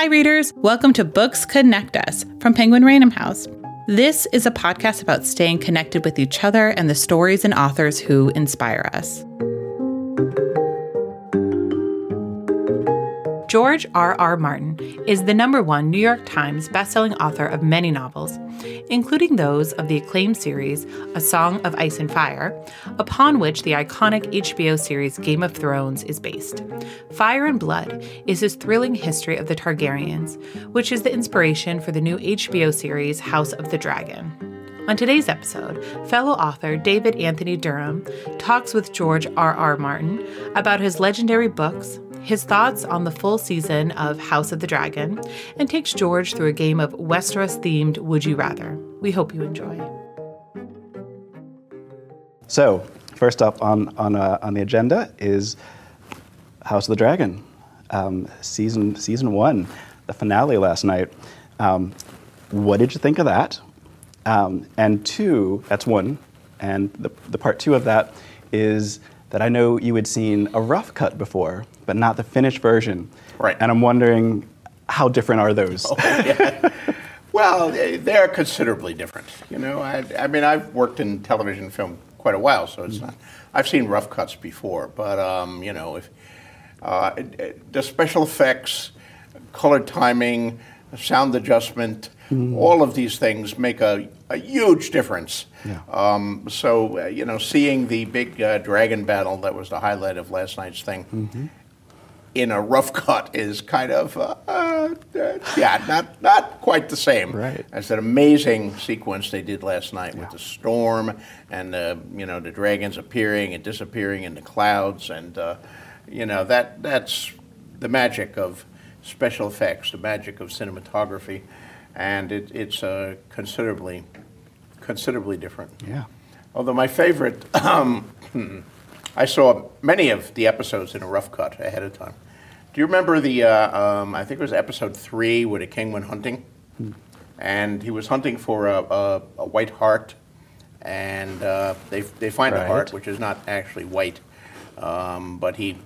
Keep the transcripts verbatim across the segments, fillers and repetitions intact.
Hi readers, welcome to Books Connect Us from Penguin Random House. This is a podcast about staying connected with each other and the stories and authors who inspire us. George R R. Martin is the number one New York Times bestselling author of many novels, including those of the acclaimed series A Song of Ice and Fire, upon which the iconic H B O series Game of Thrones is based. Fire and Blood is his thrilling history of the Targaryens, which is the inspiration for the new H B O series House of the Dragon. On today's episode, fellow author David Anthony Durham talks with George R R. Martin about his legendary books, his thoughts on the full season of House of the Dragon, and takes George through a game of Westeros-themed Would You Rather. We hope you enjoy. So, first up on on, uh, on the agenda is House of the Dragon, um, season season one, the finale last night. Um, what did you think of that? Um, and two, that's one, and the, the part two of that is that I know you had seen a rough cut before, but not the finished version. Right. And I'm wondering, how different are those? Oh, yeah. Well, they're considerably different. You know, I, I mean, I've worked in television and film quite a while, so it's mm-hmm. not, I've seen rough cuts before, but, um, you know, if uh, it, it, the special effects, color timing, sound adjustment, mm-hmm. all of these things make a, a huge difference. Yeah. Um, so, uh, you know, seeing the big uh, dragon battle that was the highlight of last night's thing, mm-hmm. in a rough cut is kind of, uh, uh, yeah, not not quite the same. Right. As that amazing sequence they did last night yeah. with the storm and, uh, you know, the dragons appearing and disappearing in the clouds. And, uh, you know, that that's the magic of special effects, the magic of cinematography. And it, it's uh, considerably, considerably different. Yeah. Although my favorite, um, I saw many of the episodes in a rough cut ahead of time. Do you remember the, uh, um, I think it was episode three where the king went hunting? Mm. And he was hunting for a, a, a white hart. And uh, they they find right. a hart, which is not actually white. Um, but he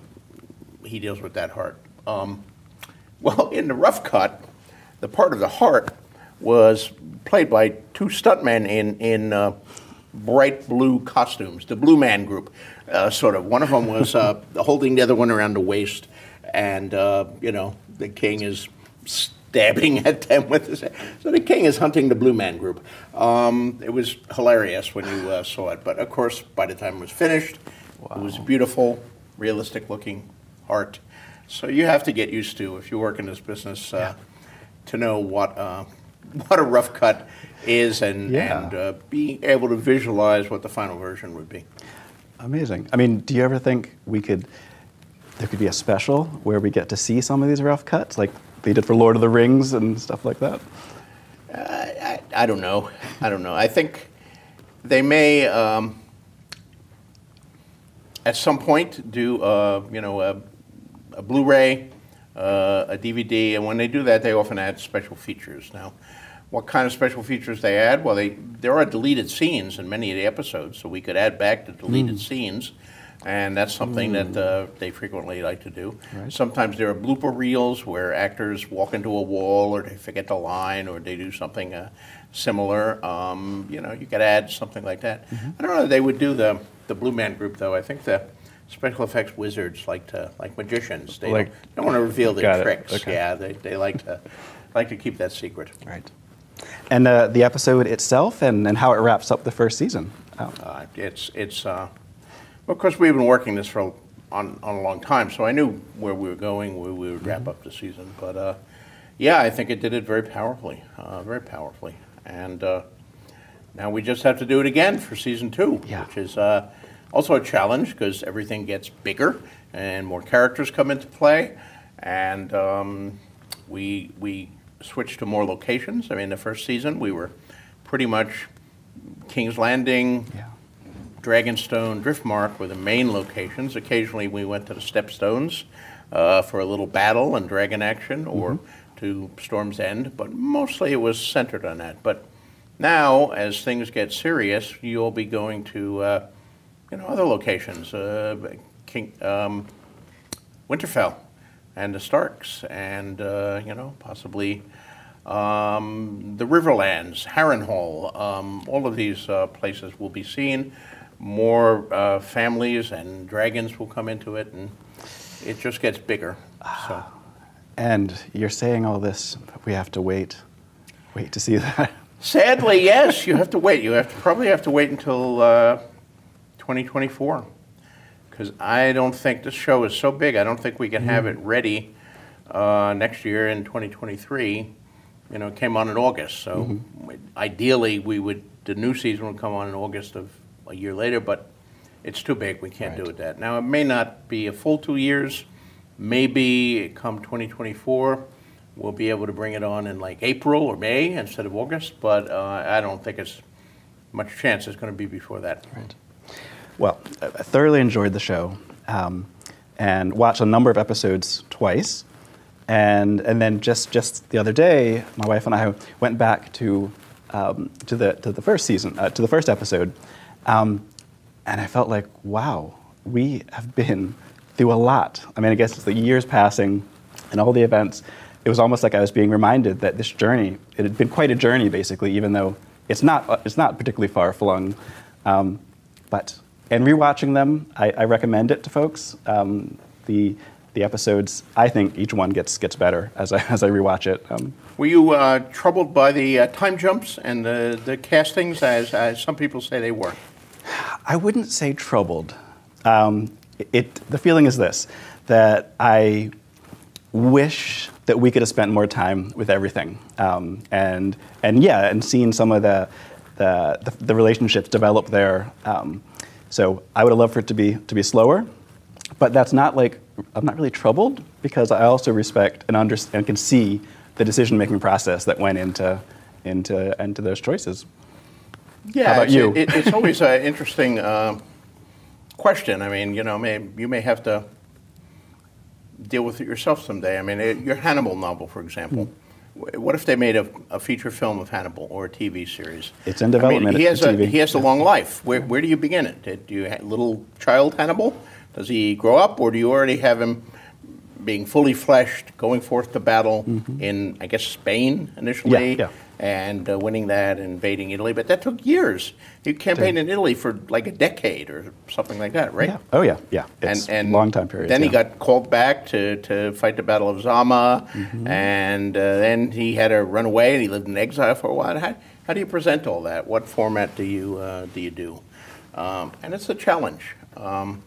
he deals with that hart. Um, well, in the rough cut, the part of the hart was played by two stuntmen in, in uh, bright blue costumes, the Blue Man Group, uh, sort of. One of them was uh, holding the other one around the waist, and, uh, you know, the king is stabbing at them with his head. So the king is hunting the Blue Man Group. Um, it was hilarious when you uh, saw it, but, of course, by the time it was finished, wow. it was beautiful, realistic-looking hart. So you have to get used to, if you work in this business, uh, yeah. to know what uh, what a rough cut is and, yeah. and uh, being able to visualize what the final version would be. Amazing. I mean, do you ever think we could, there could be a special where we get to see some of these rough cuts, like they did for Lord of the Rings and stuff like that? Uh, I, I don't know. I don't know. I think they may, um, at some point, do uh, you know a, a Blu-ray, Uh, a D V D, and when they do that, they often add special features. Now, what kind of special features they add? Well, they there are deleted scenes in many of the episodes, so we could add back the deleted mm. scenes, and that's something mm. that uh, they frequently like to do. Right. Sometimes there are blooper reels where actors walk into a wall, or they forget the line, or they do something uh, similar. Um, you know, you could add something like that. Mm-hmm. I don't know that they would do the, the Blue Man Group, though. I think the special effects wizards like to, like magicians, they like, don't, don't want to reveal their tricks. Okay. Yeah, they, they like to like to keep that secret. Right. And uh, the episode itself and, and how it wraps up the first season. Oh. Uh, it's it's uh, well, of course we've been working this for on on a long time, so I knew where we were going, where we would mm-hmm. wrap up the season. But uh, yeah, I think it did it very powerfully, uh, very powerfully. And uh, now we just have to do it again for season two, yeah. which is. Uh, Also a challenge because everything gets bigger and more characters come into play, and um, we we switched to more locations. I mean, the first season we were pretty much King's Landing, yeah. Dragonstone, Driftmark were the main locations. Occasionally we went to the Stepstones uh, for a little battle and dragon action, or mm-hmm. to Storm's End, but mostly it was centered on that. But now, as things get serious, you'll be going to uh, You know, other locations, uh, King, um, Winterfell, and the Starks, and uh, you know, possibly um, the Riverlands, Harrenhal. Um, all of these uh, places will be seen. More uh, families and dragons will come into it, and it just gets bigger. So. And you're saying all this, but we have to wait, wait to see that. Sadly, yes, you have to wait. You have to, probably have to wait until uh, twenty twenty-four, because I don't think this show is so big. I don't think we can mm-hmm. have it ready uh, next year in twenty twenty-three. You know, it came on in August, so mm-hmm. ideally we would the new season would come on in August of a year later, but it's too big. We can't right. do it that. Now, it may not be a full two years. Maybe come twenty twenty-four, we'll be able to bring it on in like April or May instead of August, but uh, I don't think it's much chance it's going to be before that. Right. Well, I thoroughly enjoyed the show um, and watched a number of episodes twice. And and then just, just the other day, my wife and I went back to um, to the to the first season, uh, to the first episode, um, and I felt like, wow, we have been through a lot. I mean, I guess it's the years passing and all the events. It was almost like I was being reminded that this journey, it had been quite a journey, basically, even though it's not it's not particularly far-flung. Um, but and rewatching them, I, I recommend it to folks. Um, the the episodes, I think each one gets gets better as I as I rewatch it. Um, Were you uh, troubled by the uh, time jumps and the the castings, as, as some people say they were? I wouldn't say troubled. Um, It, the feeling is this, that I wish that we could have spent more time with everything, um, and and yeah, and seen some of the the, the, the relationships develop there. Um, so I would have loved for it to be to be slower, but that's not like I'm not really troubled, because I also respect and understand and can see the decision-making process that went into into into those choices. Yeah, how about it's, you? It, it's always uh, interesting. Uh, Question. I mean, you know, may, you may have to deal with it yourself someday. I mean, it, your Hannibal novel, for example. Mm. What if they made a, a feature film of Hannibal or a T V series? It's in development. I mean, he has a T V. He has a long life. Where, where do you begin it? Do you have little child Hannibal? Does he grow up, or do you already have him being fully fleshed, going forth to battle mm-hmm. in, I guess, Spain initially? Yeah, yeah. And uh, winning that, invading Italy, but that took years. You campaigned in Italy for like a decade or something like that, right? Yeah. Oh yeah, yeah. It's and, and long time period. Then yeah. he got called back to, to fight the Battle of Zama, mm-hmm. and uh, then he had to run away, and he lived in exile for a while. How, how do you present all that? What format do you uh, do you do? Um, and it's a challenge. Um,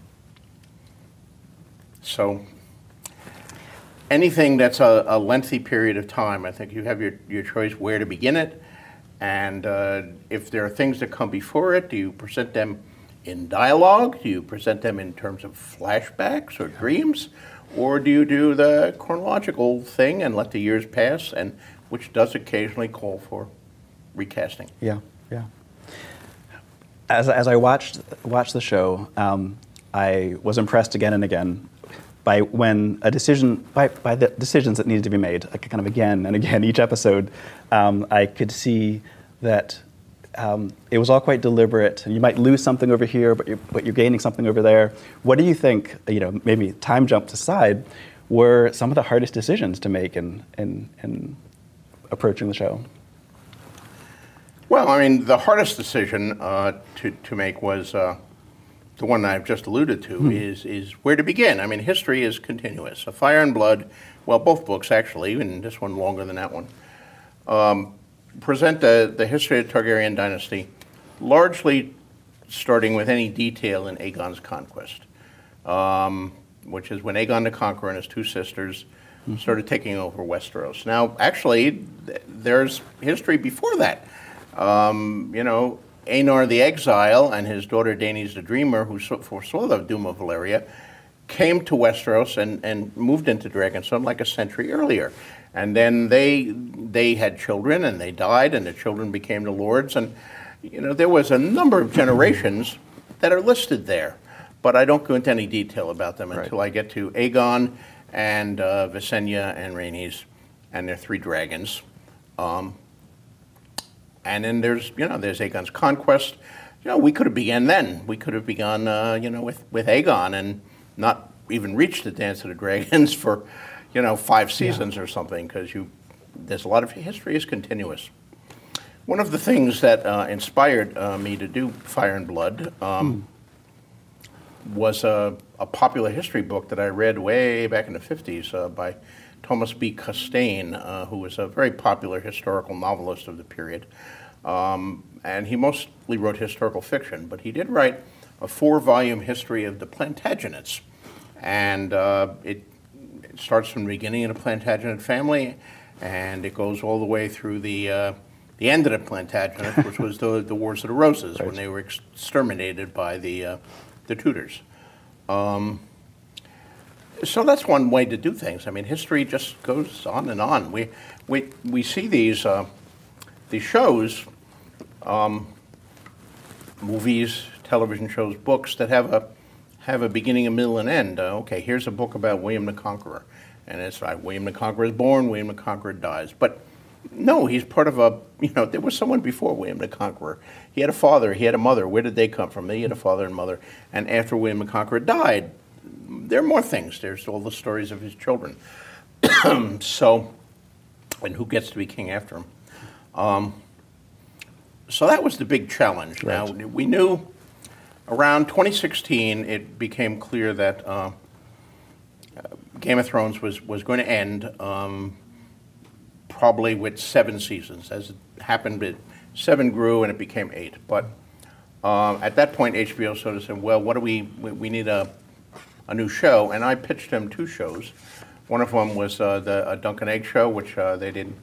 so. Anything that's a, a lengthy period of time, I think you have your, your choice where to begin it, and uh, if there are things that come before it, do you present them in dialogue? Do you present them in terms of flashbacks or dreams? Or do you do the chronological thing and let the years pass, and which does occasionally call for recasting? Yeah, yeah. As, as I watched, watched the show, um, I was impressed again and again by when a decision, by, by the decisions that needed to be made, like kind of again and again each episode, um, I could see that um, it was all quite deliberate. You might lose something over here, but you're, but you're gaining something over there. What do you think? You know, maybe time jumps aside, were some of the hardest decisions to make in in, in approaching the show? Well, I mean, the hardest decision uh, to to make was. Uh, The one I've just alluded to hmm. is is where to begin. I mean, history is continuous. So Fire and Blood, well, both books actually, and this one longer than that one, um, present the, the history of the Targaryen dynasty, largely starting with any detail in Aegon's conquest, um, which is when Aegon the Conqueror and his two sisters hmm. started taking over Westeros. Now, actually, th there's history before that. Um, you know, Aenar the Exile and his daughter Daenerys the Dreamer, who foresaw the doom of Valyria, came to Westeros and, and moved into Dragonstone like a century earlier. And then they they had children, and they died, and the children became the lords. And you know, there was a number of generations that are listed there, but I don't go into any detail about them right. until I get to Aegon and uh, Visenya and Rhaenys and their three dragons. Um, And then there's, you know, there's Aegon's conquest. You know, we could have begun then. We could have begun, uh, you know, with, with Aegon and not even reach the Dance of the Dragons for, you know, five seasons yeah. or something, because you there's a lot of history is continuous. One of the things that uh, inspired uh, me to do Fire and Blood um, mm. was a, a popular history book that I read way back in the fifties uh, by Thomas B. Costain, uh, who was a very popular historical novelist of the period. Um, and he mostly wrote historical fiction, but he did write a four-volume history of the Plantagenets. And uh, it, it starts from the beginning of the Plantagenet family, and it goes all the way through the... Uh, The end of the Plantagenet, which was the, the Wars of the Roses, right. when they were exterminated by the uh, the Tudors. Um, so that's one way to do things. I mean, history just goes on and on. We we we see these uh, these shows, um, movies, television shows, books that have a have a beginning, a middle, and end. Uh, okay, here's a book about William the Conqueror, and it's like William the Conqueror is born, William the Conqueror dies, but no, he's part of a, you know, there was someone before William the Conqueror. He had a father, he had a mother. Where did they come from? He had a father and mother. And after William the Conqueror died, there are more things. There's all the stories of his children. So, and who gets to be king after him? Um, so that was the big challenge. Right. Now, we knew around twenty sixteen, it became clear that uh, Game of Thrones was, was going to end. Um, probably with seven seasons. As it happened, it, seven grew and it became eight. But um, at that point, H B O sort of said, well, what do we, we, we need a, a new show. And I pitched them two shows. One of them was uh, the a Dunk and Egg show, which uh, they didn't,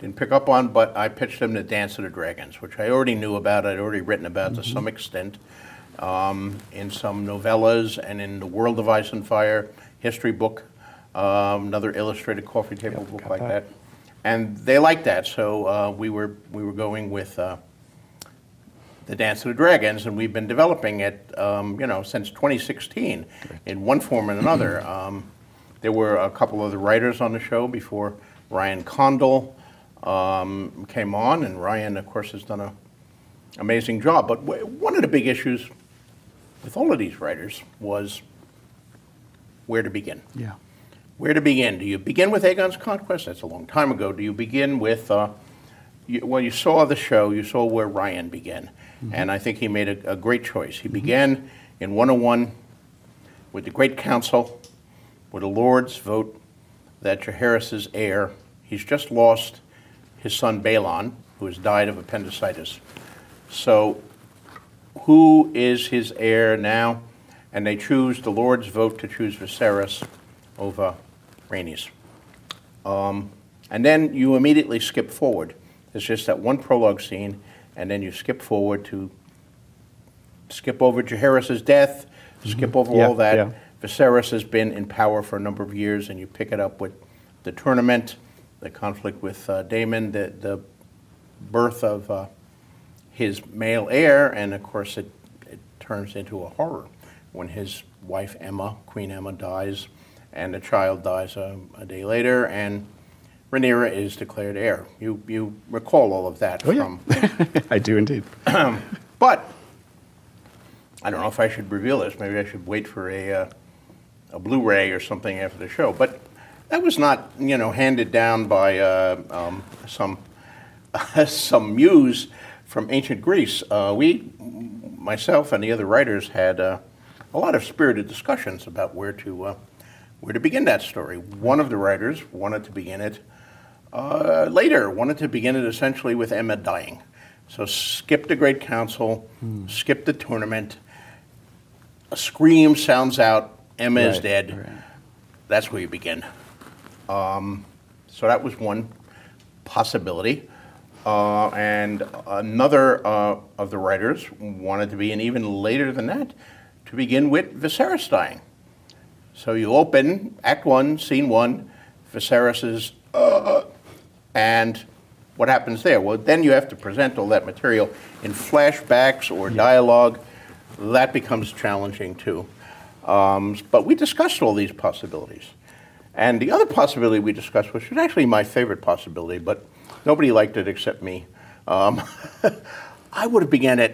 didn't pick up on, but I pitched them the Dance of the Dragons, which I already knew about, I'd already written about mm-hmm. to some extent, um, in some novellas and in The World of Ice and Fire, history book, um, another illustrated coffee table yeah, book like that. that. And they liked that, so uh, we were we were going with uh, the Dance of the Dragons, and we've been developing it, um, you know, since twenty sixteen in one form and another. Um, there were a couple of the writers on the show before Ryan Condal um, came on, and Ryan, of course, has done an amazing job. But w one of the big issues with all of these writers was where to begin. Yeah. Where to begin? Do you begin with Aegon's conquest? That's a long time ago. Do you begin with, uh, you, well, you saw the show, you saw where Ryan began. Mm-hmm. And I think he made a, a great choice. He mm-hmm. began in one oh one with the Great Council, with the Lords vote that Jaehaerys is heir. He's just lost his son Balon, who has died of appendicitis. So who is his heir now? And they choose, the Lords vote to choose Viserys over Rhaenys. Um, and then you immediately skip forward. There's just that one prologue scene, and then you skip forward to skip over Jaehaerys' death, mm-hmm. skip over yeah, all that. Yeah. Viserys has been in power for a number of years, and you pick it up with the tournament, the conflict with uh, Daemon, the, the birth of uh, his male heir, and of course it, it turns into a horror when his wife Emma, Queen Emma, dies. And the child dies a, a day later, and Rhaenyra is declared heir. You you recall all of that oh, from... Yeah. I do indeed. Um, but I don't know if I should reveal this. Maybe I should wait for a uh, a Blu-ray or something after the show. But that was not, you know, handed down by uh, um, some some muse from ancient Greece. Uh, we, myself, and the other writers had uh, a lot of spirited discussions about where to. Uh, Where to begin that story. One of the writers wanted to begin it uh, later, wanted to begin it essentially with Emma dying. So skip the Great Council, hmm. skip the tournament, a scream sounds out, Emma right, is dead, right. that's where you begin. Um, so that was one possibility. Uh, and another uh, of the writers wanted to begin even later than that, to begin with Viserys dying. So you open Act One, Scene One, Viserys is, uh, and what happens there? Well, then you have to present all that material in flashbacks or dialogue. Yeah. That becomes challenging too. Um, but we discussed all these possibilities. And the other possibility we discussed, which was actually my favorite possibility, but nobody liked it except me. Um, I would have began it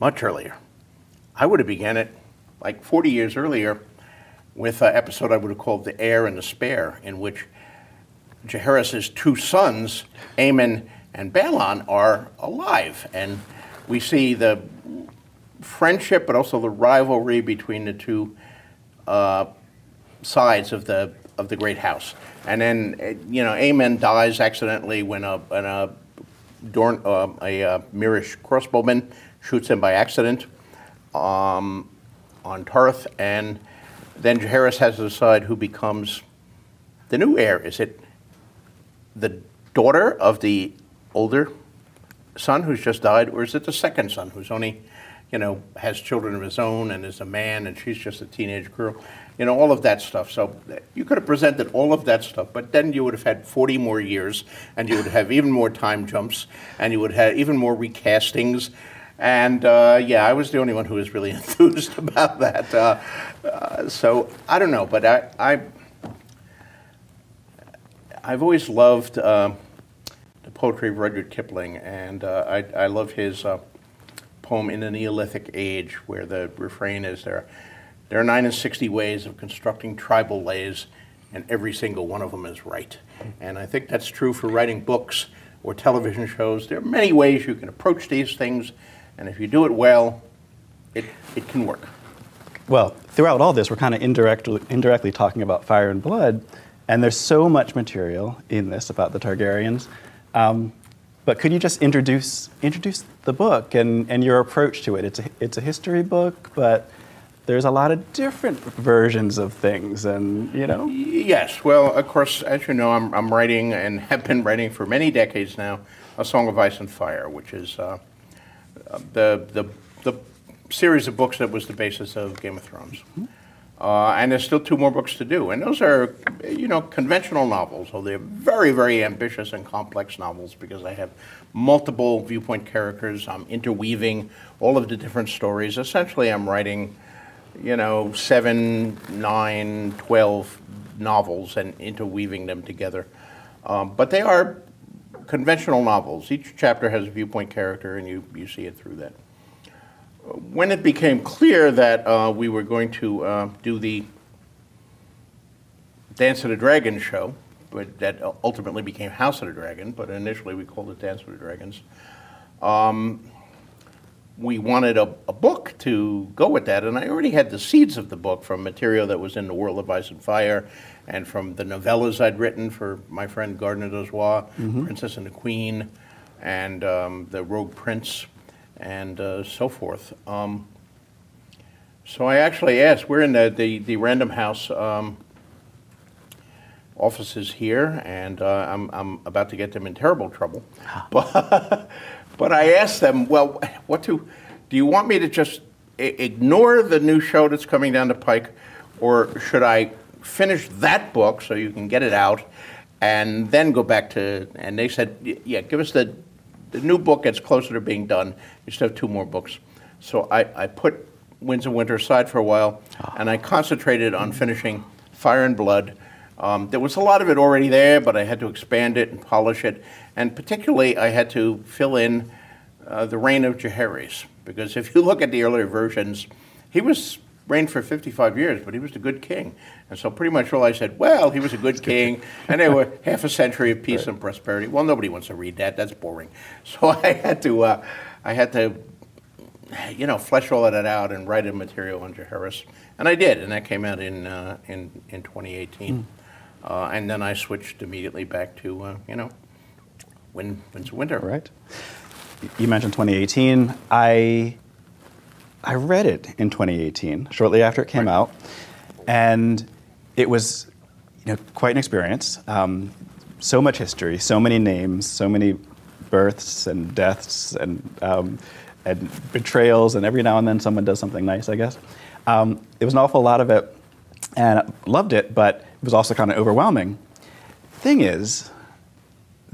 much earlier. I would have began it like forty years earlier with an episode I would have called The Heir and the Spare, in which Jaehaerys' two sons, Aemon and Balon, are alive. And we see the friendship, but also the rivalry between the two uh, sides of the of the great house. And then, you know, Aemon dies accidentally when a, when a, Dorn, uh, a uh, Mirish crossbowman shoots him by accident um, on Tarth. And then Jaehaerys has to decide who becomes the new heir. Is it the daughter of the older son who's just died, or is it the second son who's only, you know, has children of his own and is a man and she's just a teenage girl? You know, all of that stuff. So you could have presented all of that stuff, but then you would have had forty more years, and you would have even more time jumps, and you would have even more recastings. And uh, yeah, I was the only one who was really enthused about that. Uh, uh, so I don't know, but I, I, I've always loved uh, the poetry of Rudyard Kipling, and uh, I, I love his uh, poem In the Neolithic Age, where the refrain is there. There are nine and sixty ways of constructing tribal lays, and every single one of them is right. And I think that's true for writing books or television shows. There are many ways you can approach these things, and if you do it well, it, it can work. Well, throughout all this, we're kind of indirectly, indirectly talking about Fire and Blood, and there's so much material in this about the Targaryens. Um, but could you just introduce, introduce the book and, and your approach to it? It's a, it's a history book, but there's a lot of different versions of things, and, you know? Yes. Well, of course, as you know, I'm, I'm writing and have been writing for many decades now A Song of Ice and Fire, which is uh, the, the, the series of books that was the basis of Game of Thrones. Mm-hmm. uh, and there's still two more books to do. And those are, you know, conventional novels, although they're very, very ambitious and complex novels because I have multiple viewpoint characters. I'm interweaving all of the different stories. Essentially, I'm writing, you know, seven, nine, twelve novels and interweaving them together. Um, but they are conventional novels. Each chapter has a viewpoint character, and you, you see it through that. When it became clear that uh, we were going to uh, do the Dance of the Dragon show, but that ultimately became House of the Dragon, but initially we called it Dance of the Dragons, um, we wanted a, a book to go with that, and I already had the seeds of the book from material that was in The World of Ice and Fire and from the novellas I'd written for my friend Gardner d'Ozois, mm-hmm. Princess and the Queen, and um, The Rogue Prince, and uh, so forth. Um, so I actually asked, we're in the, the, the Random House um, offices here, and uh, I'm, I'm about to get them in terrible trouble. But But I asked them, well, what to, do you want me to just ignore the new show that's coming down the pike, or should I finish that book so you can get it out and then go back to, and they said, yeah, give us the, the new book that's closer to being done. You still have two more books. So I, I put Winds of Winter aside for a while, and I concentrated on finishing Fire and Blood. Um, there was a lot of it already there, but I had to expand it and polish it. And particularly, I had to fill in uh, the reign of Jaehaerys, because if you look at the earlier versions, he was reigned for fifty-five years, but he was the good king. And so pretty much all I said, well, he was a good king, and there were half a century of peace right. and prosperity. Well, nobody wants to read that. That's boring. So I had to, uh, I had to, you know, flesh all of that out and write a material on Jaehaerys. And I did, and that came out in, uh, in, in twenty eighteen. Mm. Uh, and then I switched immediately back to, uh, you know, When, when's winter? Right. You mentioned twenty eighteen. I I read it in twenty eighteen, shortly after it came right. out, and it was, you know, quite an experience. Um, so much history, so many names, so many births and deaths and um, and betrayals, and every now and then someone does something nice, I guess. Um, it was an awful lot of it, and I loved it, but it was also kind of overwhelming. Thing is,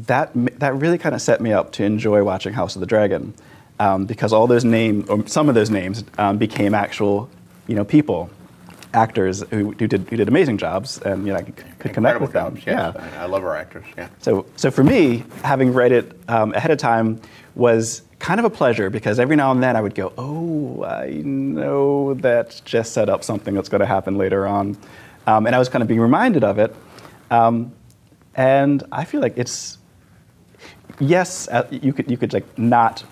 That, that really kind of set me up to enjoy watching House of the Dragon, um, because all those names, or some of those names, um, became actual, you know, people, actors who, who did who did amazing jobs, and you know, I could Incredible connect with jobs, them. Yes. Yeah, I love our actors. Yeah. So, so for me, having read it um, ahead of time was kind of a pleasure, because every now and then I would go, oh, I know that just set up something that's going to happen later on. Um, and I was kind of being reminded of it. Um, and I feel like it's, yes, you could, you could like not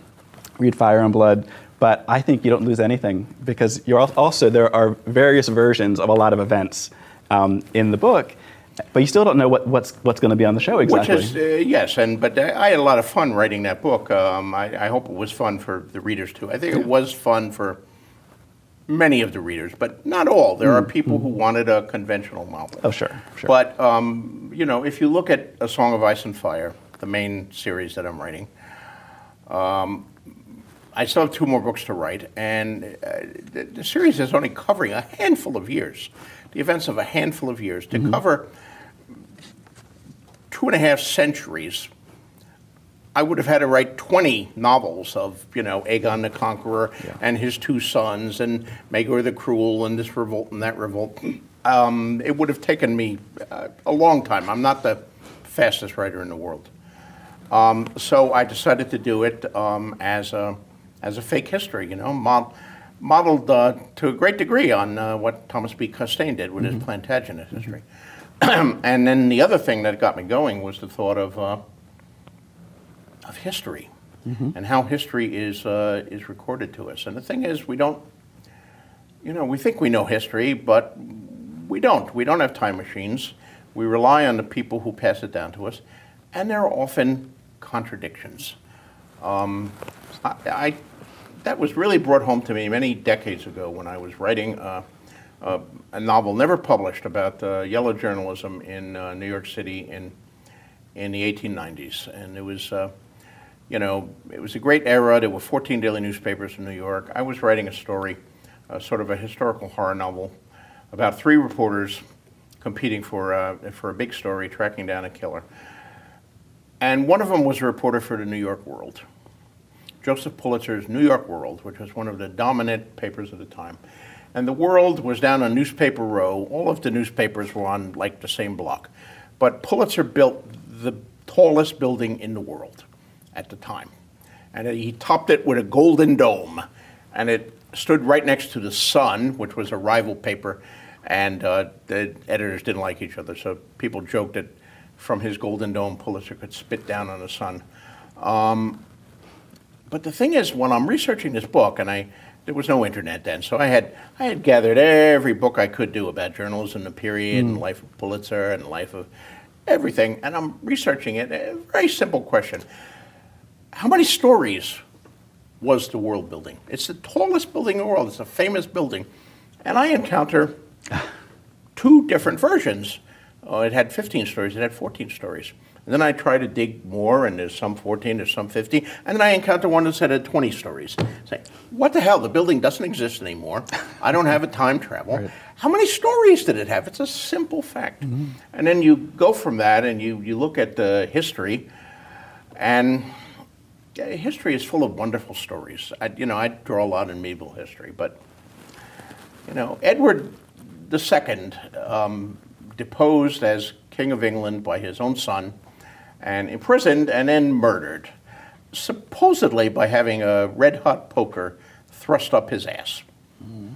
read Fire and Blood, but I think you don't lose anything, because you're also, there are various versions of a lot of events um, in the book, but you still don't know what, what's what's going to be on the show exactly. Which is, uh, yes, and but I had a lot of fun writing that book. Um, I, I hope it was fun for the readers too. I think yeah. it was fun for many of the readers, but not all. There mm-hmm. are people who wanted a conventional novel. Oh, sure, sure. But um, you know, if you look at A Song of Ice and Fire, the main series that I'm writing, um, I still have two more books to write, and uh, the, the series is only covering a handful of years, the events of a handful of years, to mm-hmm. cover. Two and a half centuries, I would have had to write twenty novels of, you know, Aegon the Conqueror yeah. and his two sons and Maegor the Cruel and this revolt and that revolt. Um, it would have taken me uh, a long time. I'm not the fastest writer in the world. Um, so I decided to do it um, as a as a fake history, you know, mod modeled uh, to a great degree on uh, what Thomas B. Costain did with mm-hmm. his Plantagenet mm-hmm. history. And then the other thing that got me going was the thought of uh, of history mm-hmm. and how history is uh, is recorded to us. And the thing is, we don't, you know, we think we know history, but we don't. We don't have time machines. We rely on the people who pass it down to us, and there are often contradictions. Um, I, I that was really brought home to me many decades ago when I was writing. Uh, Uh, a novel never published about uh, yellow journalism in uh, New York City in in the eighteen nineties, and it was, uh, you know, it was a great era. There were fourteen daily newspapers in New York. I was writing a story, uh, sort of a historical horror novel, about three reporters competing for uh, for a big story, tracking down a killer. And one of them was a reporter for the New York World, Joseph Pulitzer's New York World, which was one of the dominant papers of the time. And the World was down on Newspaper Row. All of the newspapers were on, like, the same block. But Pulitzer built the tallest building in the world at the time. And he topped it with a golden dome. And it stood right next to the Sun, which was a rival paper. And uh, the editors didn't like each other, so people joked that from his golden dome, Pulitzer could spit down on the Sun. Um, but the thing is, when I'm researching this book, and I... there was no internet then, so I had I had gathered every book I could do about journalism in the period mm. and life of Pulitzer and life of everything, and I'm researching it. A very simple question. How many stories was the World building? It's the tallest building in the world. It's a famous building. And I encounter two different versions. Uh, it had fifteen stories. It had fourteen stories. And then I try to dig more, and there's some fourteen, there's some fifty, and then I encounter one that said it had twenty stories. Say, what the hell? The building doesn't exist anymore. I don't have a time travel. Right. How many stories did it have? It's a simple fact. Mm-hmm. And then you go from that, and you, you look at the history, and history is full of wonderful stories. I, you know, I draw a lot in medieval history, but you know, Edward the Second um, deposed as King of England by his own son, and imprisoned and then murdered, supposedly by having a red-hot poker thrust up his ass. Mm.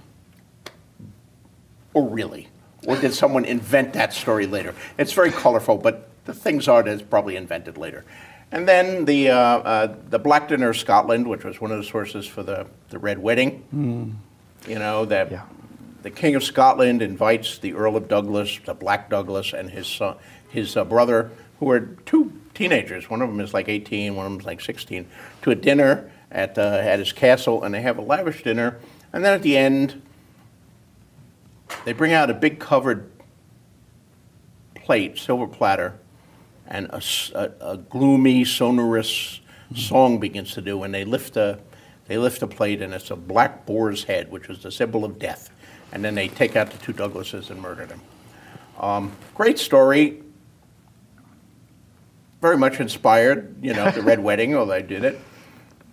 Or really? Or did someone invent that story later? It's very colorful, but the things are that it's probably invented later. And then the uh, uh, the Blackdown of Scotland, which was one of the sources for the, the Red Wedding, mm. you know, that... Yeah. The King of Scotland invites the Earl of Douglas, the Black Douglas, and his son, his uh, brother, who are two teenagers. One of them is like eighteen, one of them is like sixteen, to a dinner at uh, at his castle, and they have a lavish dinner. And then at the end, they bring out a big covered plate, silver platter, and a, a, a gloomy, sonorous mm-hmm. song begins to do. And they lift a they lift a plate, and it's a black boar's head, which is the symbol of death. And then they take out the two Douglases and murder them. Um, great story. Very much inspired, you know, the Red Wedding, although they did it.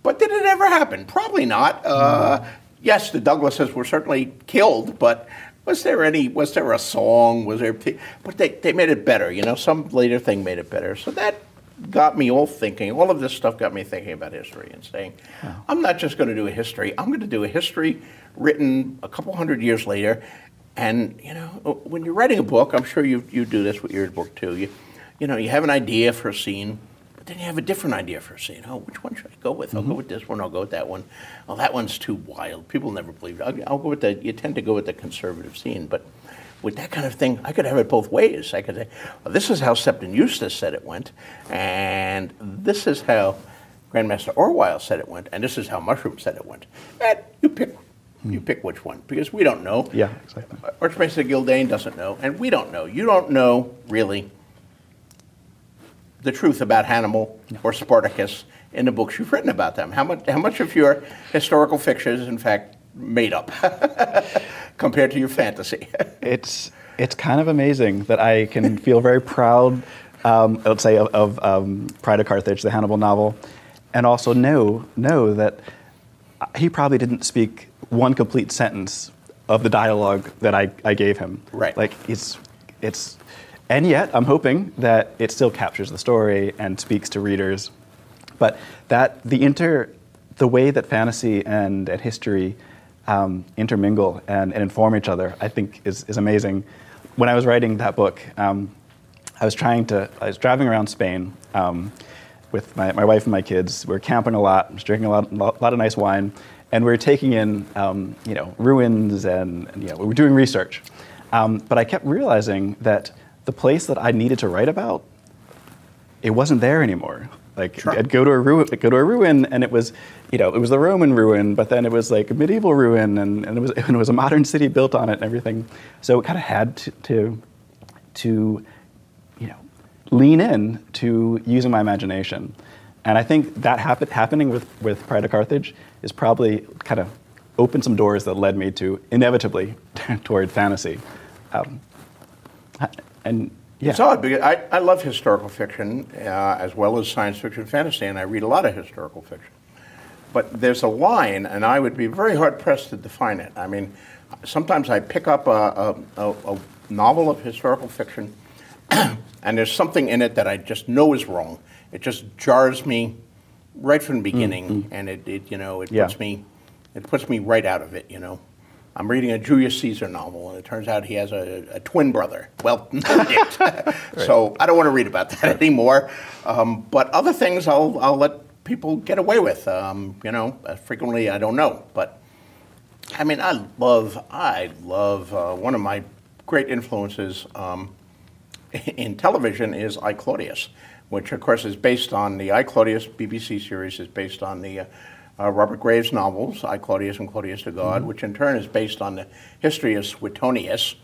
But did it ever happen? Probably not. Uh, yes, the Douglases were certainly killed, but was there any, was there a song? Was there, but they, they made it better, you know, some later thing made it better. So that got me all thinking, all of this stuff got me thinking about history and saying, oh. I'm not just going to do a history, I'm going to do a history written a couple hundred years later. And, you know, when you're writing a book, I'm sure you, you do this with your book too, you, you know, you have an idea for a scene, but then you have a different idea for a scene. Oh, which one should I go with? I'll mm-hmm. go with this one, I'll go with that one. Oh, that one's too wild, people never believe it. I'll, I'll go with the, you tend to go with the conservative scene, but with that kind of thing, I could have it both ways. I could say, well, this is how Septon Eustace said it went, and this is how Grandmaster Orwile said it went, and this is how Mushroom said it went. And you pick hmm. you pick which one, because we don't know. Yeah, exactly. Archmaester Gildane doesn't know, and we don't know. You don't know, really, the truth about Hannibal no. or Spartacus in the books you've written about them. How much, how much of your historical fiction is, in fact, made up compared to your fantasy? It's it's kind of amazing that I can feel very proud, um, let's say, of, of um, Pride of Carthage, the Hannibal novel, and also know, know that he probably didn't speak one complete sentence of the dialogue that I, I gave him. Right. Like, it's, it's, and yet I'm hoping that it still captures the story and speaks to readers. But that, the inter, the way that fantasy and, and history Um, intermingle and, and inform each other, I think is, is amazing. When I was writing that book, um, I was trying to, I was driving around Spain um, with my, my wife and my kids. We were camping a lot, I was drinking a lot, lot, lot of nice wine, and we were taking in, um, you know, ruins and, and, you know, we were doing research. Um, but I kept realizing that the place that I needed to write about, it wasn't there anymore. Like, sure. I'd go to a ruin, go to a ruin, and it was, you know, it was the Roman ruin, but then it was like a medieval ruin, and, and it was and it was a modern city built on it and everything. So it kind of had to, to, to, you know, lean in to using my imagination, and I think that happen, happening with with Pride of Carthage is probably kind of opened some doors that led me to inevitably toward fantasy, um, and. Yeah. It's odd because I, I love historical fiction uh, as well as science fiction and fantasy, and I read a lot of historical fiction. But there's a line, and I would be very hard-pressed to define it. I mean, sometimes I pick up a, a, a novel of historical fiction, and there's something in it that I just know is wrong. It just jars me right from the beginning, mm-hmm. and it, it, you know, it yeah. puts me, it puts me right out of it, you know. I'm reading a Julius Caesar novel, and it turns out he has a, a twin brother. Well, no yet. Right. So I don't want to read about that anymore. Um, but other things I'll, I'll let people get away with. Um, you know, frequently I don't know. But, I mean, I love, I love, uh, one of my great influences um, in television is I, Claudius, which, of course, is based on the I, Claudius B B C series, is based on the... Uh, Uh, Robert Graves' novels, I, Claudius and Claudius to God, mm-hmm. which in turn is based on the history of Suetonius.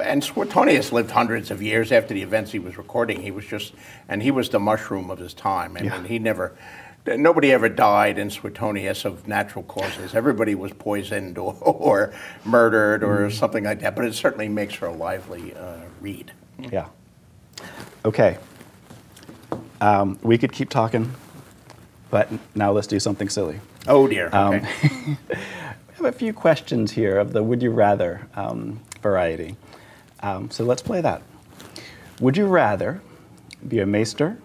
And Suetonius lived hundreds of years after the events he was recording. He was just, and he was the Mushroom of his time. I yeah. mean, he never, nobody ever died in Suetonius of natural causes. Everybody was poisoned or, or murdered or mm-hmm. something like that. But it certainly makes for a lively uh, read. Yeah. Okay. Um, we could keep talking. But now let's do something silly. Oh dear, okay. Um, we have a few questions here of the would you rather um, variety. Um, so let's play that. Would you rather be a maester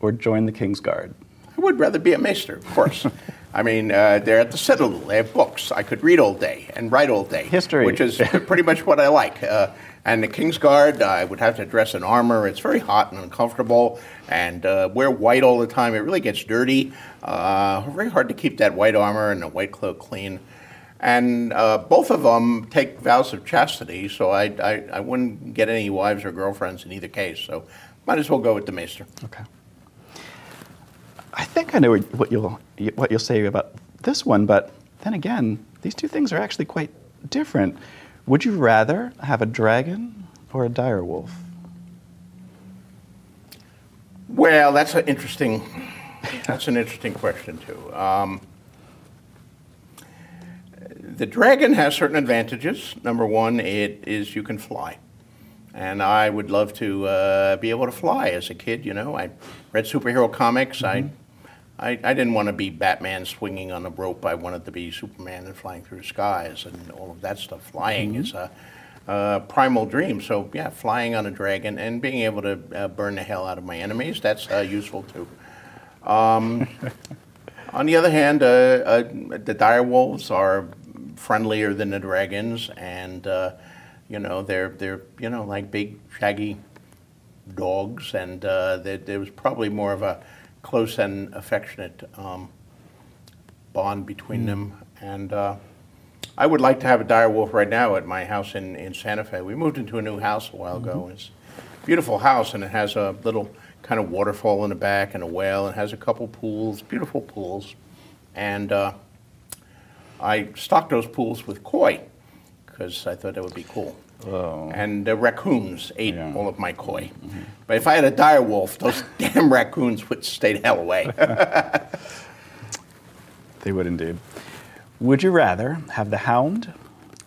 or join the Kingsguard? I would rather be a maester, of course. I mean, uh, they're at the Citadel, they have books. I could read all day and write all day. History. Which is pretty much what I like. Uh, And the Kingsguard, I would have to dress in armor. It's very hot and uncomfortable, and uh, wear white all the time. It really gets dirty. Uh, very hard to keep that white armor and the white cloak clean. And uh, both of them take vows of chastity, so I, I, I wouldn't get any wives or girlfriends in either case. So might as well go with the maester. Okay. I think I know what you'll what you'll say about this one, but then again, these two things are actually quite different. Would you rather have a dragon or a dire wolf? Well, that's an interesting, that's an interesting question too. Um, the dragon has certain advantages. Number one, it is you can fly. And I would love to uh, be able to fly as a kid, you know. I read superhero comics. Mm-hmm. I. I, I didn't want to be Batman swinging on a rope. I wanted to be Superman and flying through the skies and all of that stuff. Flying mm-hmm. is a, uh, primal dream. So yeah, flying on a dragon and being able to uh, burn the hell out of my enemies, that's uh, useful too. Um, on the other hand, uh, uh, the direwolves are friendlier than the dragons, and uh, you know, they're they're you know, like big shaggy dogs, and uh, there, there was probably more of a close and affectionate um, bond between mm. them. And uh, I would like to have a direwolf right now at my house in, in Santa Fe. We moved into a new house a while mm-hmm. ago. It's a beautiful house, and it has a little kind of waterfall in the back and a well. It has a couple pools, beautiful pools. And uh, I stocked those pools with koi because I thought that would be cool. Oh. And the raccoons ate yeah. all of my koi. Mm-hmm. But if I had a direwolf, those damn raccoons would stay the hell away. They would indeed. Would you rather have the Hound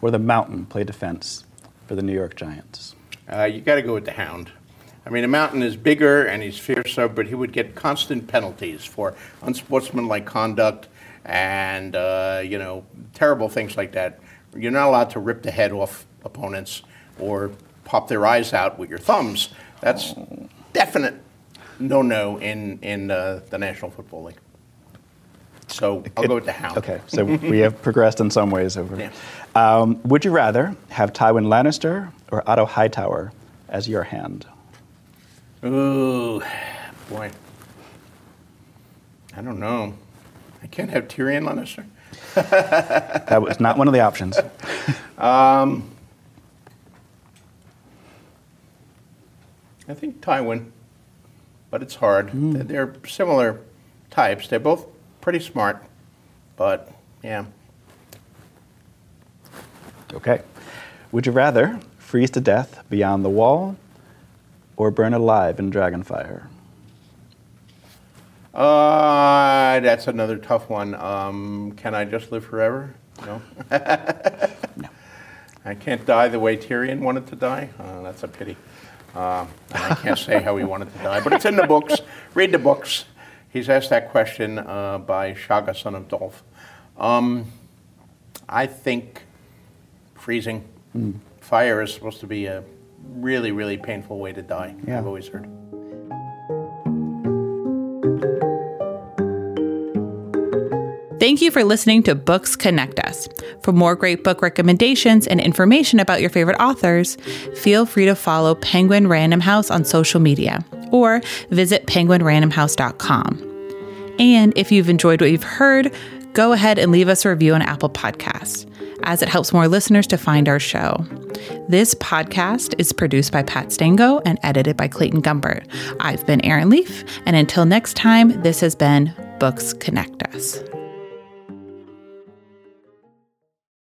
or the Mountain play defense for the New York Giants? Uh, you got to go with the Hound. I mean, the Mountain is bigger and he's fiercer, but he would get constant penalties for unsportsmanlike conduct and, uh, you know, terrible things like that. You're not allowed to rip the head off opponents or pop their eyes out with your thumbs. That's oh. definite no-no in, in uh, the National Football League. So I'll it, go with the Hound. Okay, so we have progressed in some ways over. Yeah. Um, would you rather have Tywin Lannister or Otto Hightower as your hand? Ooh, boy. I don't know. I can't have Tyrion Lannister. That was not one of the options. um, I think Tywin, but it's hard. Mm. They're similar types. They're both pretty smart, but yeah. Okay. Would you rather freeze to death beyond the wall or burn alive in dragonfire? Uh, that's another tough one. Um, can I just live forever? No. No. I can't die the way Tyrion wanted to die. Uh, that's a pity. Uh, I can't say how he wanted to die, but it's in the books. Read the books. He's asked that question uh, by Shaga, son of Dolph. Um, I think freezing. Mm. Fire is supposed to be a really, really painful way to die, yeah. I've always heard. Thank you for listening to Books Connect Us. For more great book recommendations and information about your favorite authors, feel free to follow Penguin Random House on social media or visit penguin random house dot com. And if you've enjoyed what you've heard, go ahead and leave us a review on Apple Podcasts, as it helps more listeners to find our show. This podcast is produced by Pat Stango and edited by Clayton Gumbert. I've been Erin Leaf, and until next time, this has been Books Connect Us.